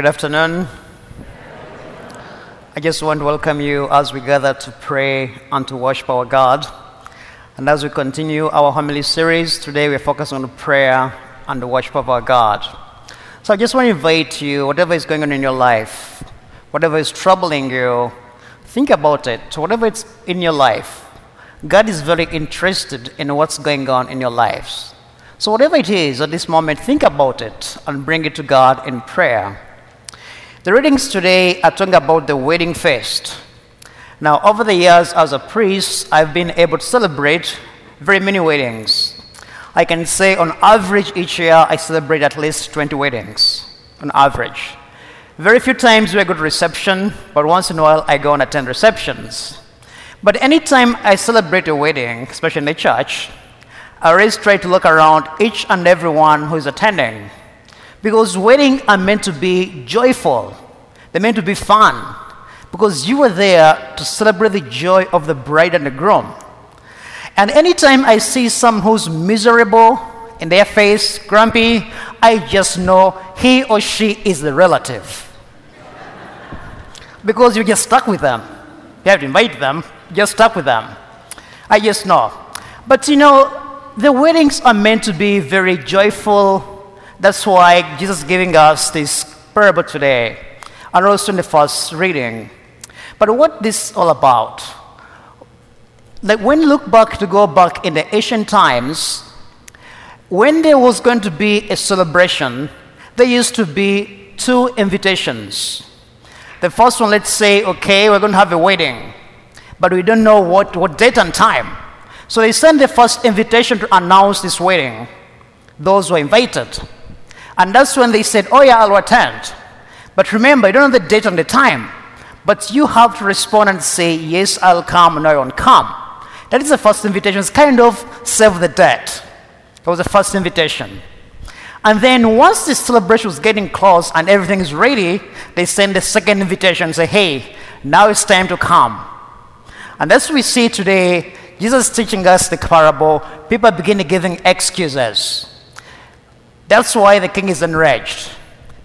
Good afternoon. I just want to welcome you as we gather to pray and to worship our God. And as we continue our homily series, today we're focusing on the prayer and the worship of our God. So I just want to invite you, whatever is going on in your life, whatever is troubling you, think about it. Whatever it's in your life, God is very interested in what's going on in your lives. So whatever it is at this moment, think about it and bring it to God in prayer. The readings today are talking about the wedding feast. Now, over the years as a priest, I've been able to celebrate very many weddings. I can say on average each year, I celebrate at least 20 weddings, on average. Very few times we go to reception, but once in a while I go and attend receptions. But anytime I celebrate a wedding, especially in the church, I always try to look around each and everyone who is attending. Because weddings are meant to be joyful. They're meant to be fun. Because you are there to celebrate the joy of the bride and the groom. And anytime I see someone who's miserable in their face, grumpy, I just know he or she is the relative. Because you're just stuck with them. You have to invite them, just stuck with them. I just know. But you know, the weddings are meant to be very joyful. That's why Jesus is giving us this parable today, and also in the first reading. But what this is all about? Like when you look back to go back in the ancient times, when there was going to be a celebration, there used to be two invitations. The first one, let's say, okay, we're going to have a wedding, but we don't know what date and time. So they sent the first invitation to announce this wedding. Those who were invited. And that's when they said, oh yeah, I'll attend. But remember, you don't know the date and the time. But you have to respond and say, yes, I'll come, and I won't come. That is the first invitation. It's kind of save the date. That was the first invitation. And then once the celebration was getting close and everything is ready, they send the second invitation and say, hey, now it's time to come. And that's what we see today. Jesus is teaching us the parable. People begin giving excuses. That's why the king is enraged.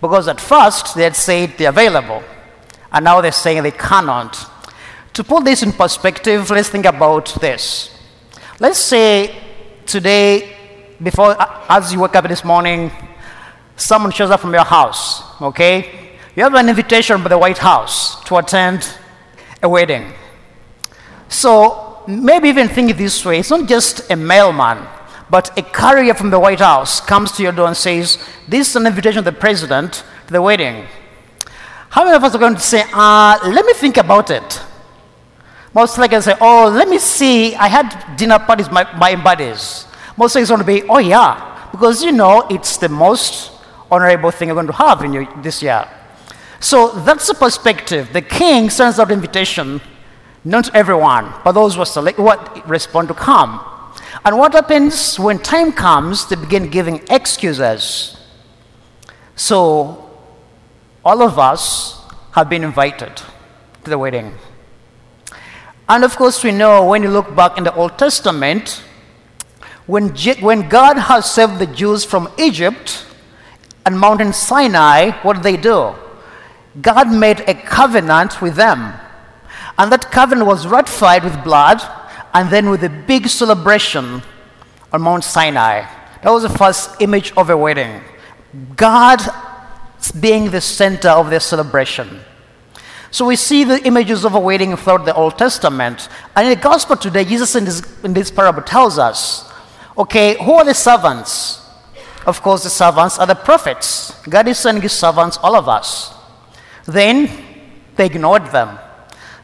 Because at first, they had said they're available. And now they're saying they cannot. To put this in perspective, let's think about this. Let's say today, as you wake up this morning, someone shows up from your house, okay? You have an invitation by the White House to attend a wedding. So maybe even think it this way. It's not just a mailman. But a courier from the White House comes to your door and says, this is an invitation of the president to the wedding. How many of us are going to say, let me think about it? Most likely say, oh, let me see. I had dinner parties with my buddies. Most likely it's going to be, oh, yeah. Because, you know, it's the most honorable thing you're going to have in this year. So that's the perspective. The king sends out an invitation, not to everyone, but those who respond to come. And what happens when time comes, they begin giving excuses. So all of us have been invited to the wedding. And of course, we know when you look back in the Old Testament, when God has saved the Jews from Egypt and Mount Sinai, what did they do? God made a covenant with them. And that covenant was ratified with blood. And then with a big celebration on Mount Sinai. That was the first image of a wedding. God being the center of their celebration. So we see the images of a wedding throughout the Old Testament. And in the gospel today, Jesus in this parable tells us, okay, who are the servants? Of course, the servants are the prophets. God is sending his servants, all of us. Then they ignored them.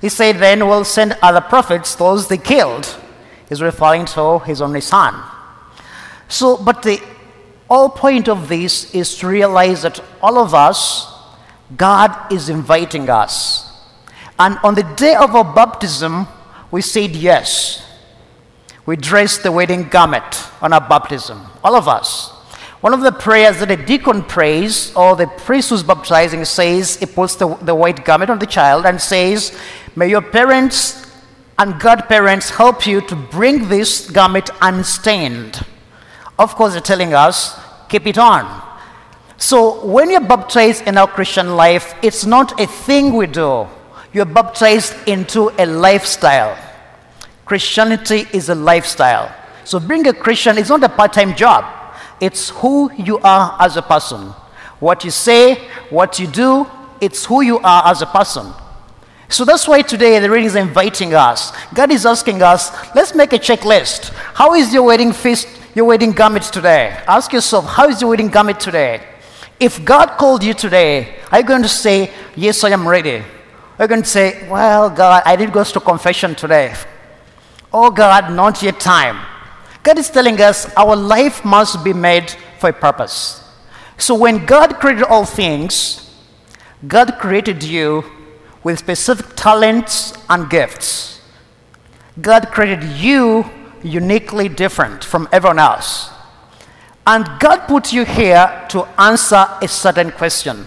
He said, then we'll send other prophets, those they killed. He's referring to his only son. So, but the whole point of this is to realize that all of us, God is inviting us. And on the day of our baptism, we said yes. We dressed the wedding garment on our baptism, all of us. One of the prayers that a deacon prays, or the priest who's baptizing says, he puts the white garment on the child and says, may your parents and godparents help you to bring this garment unstained. Of course, they're telling us, keep it on. So when you're baptized in our Christian life, it's not a thing we do. You're baptized into a lifestyle. Christianity is a lifestyle. So being a Christian is not a part-time job. It's who you are as a person. What you say, what you do, it's who you are as a person. So that's why today the reading is inviting us. God is asking us, let's make a checklist. How is your wedding feast, your wedding garment today? Ask yourself, how is your wedding garment today? If God called you today, are you going to say, yes, I am ready? Are you going to say, well, God, I did go to confession today. Oh, God, not yet time. God is telling us our life must be made for a purpose. So when God created all things, God created you with specific talents and gifts. God created you uniquely different from everyone else. And God put you here to answer a certain question.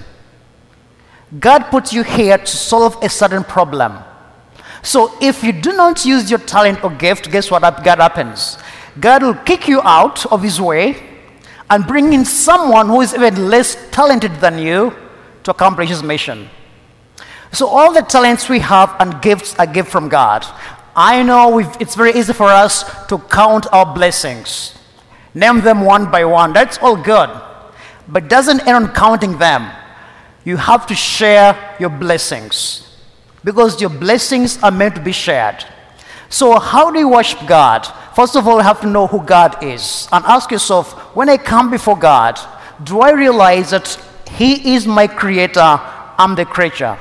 God put you here to solve a certain problem. So if you do not use your talent or gift, guess what God happens? God will kick you out of his way and bring in someone who is even less talented than you to accomplish his mission. So all the talents we have and gifts are gifts from God. I know it's very easy for us to count our blessings. Name them one by one. That's all good. But doesn't end on counting them. You have to share your blessings, because your blessings are meant to be shared. So how do you worship God? First of all, you have to know who God is and ask yourself, when I come before God, do I realize that he is my creator, I'm the creature?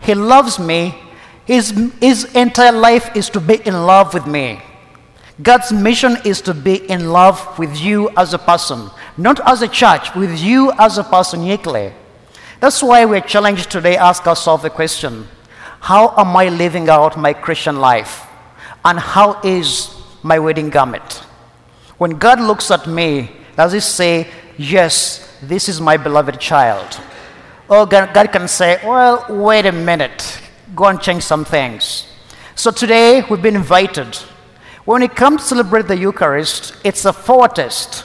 He loves me. His entire life is to be in love with me. God's mission is to be in love with you as a person, not as a church, with you as a person uniquely. That's why we're challenged today to ask ourselves the question, how am I living out my Christian life? And how is my wedding garment? When God looks at me, does he say, yes, this is my beloved child? Or God can say, well, wait a minute, go and change some things. So today we've been invited. When we come to celebrate the Eucharist, it's a foretaste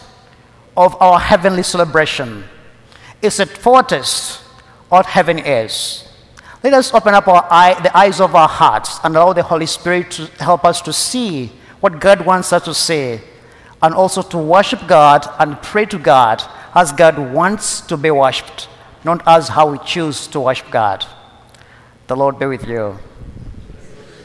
of our heavenly celebration. It's a foretaste of what heaven is. Let us open up the eyes of our hearts and allow the Holy Spirit to help us to see what God wants us to see, and also to worship God and pray to God as God wants to be worshipped, not as how we choose to worship God. The Lord be with you.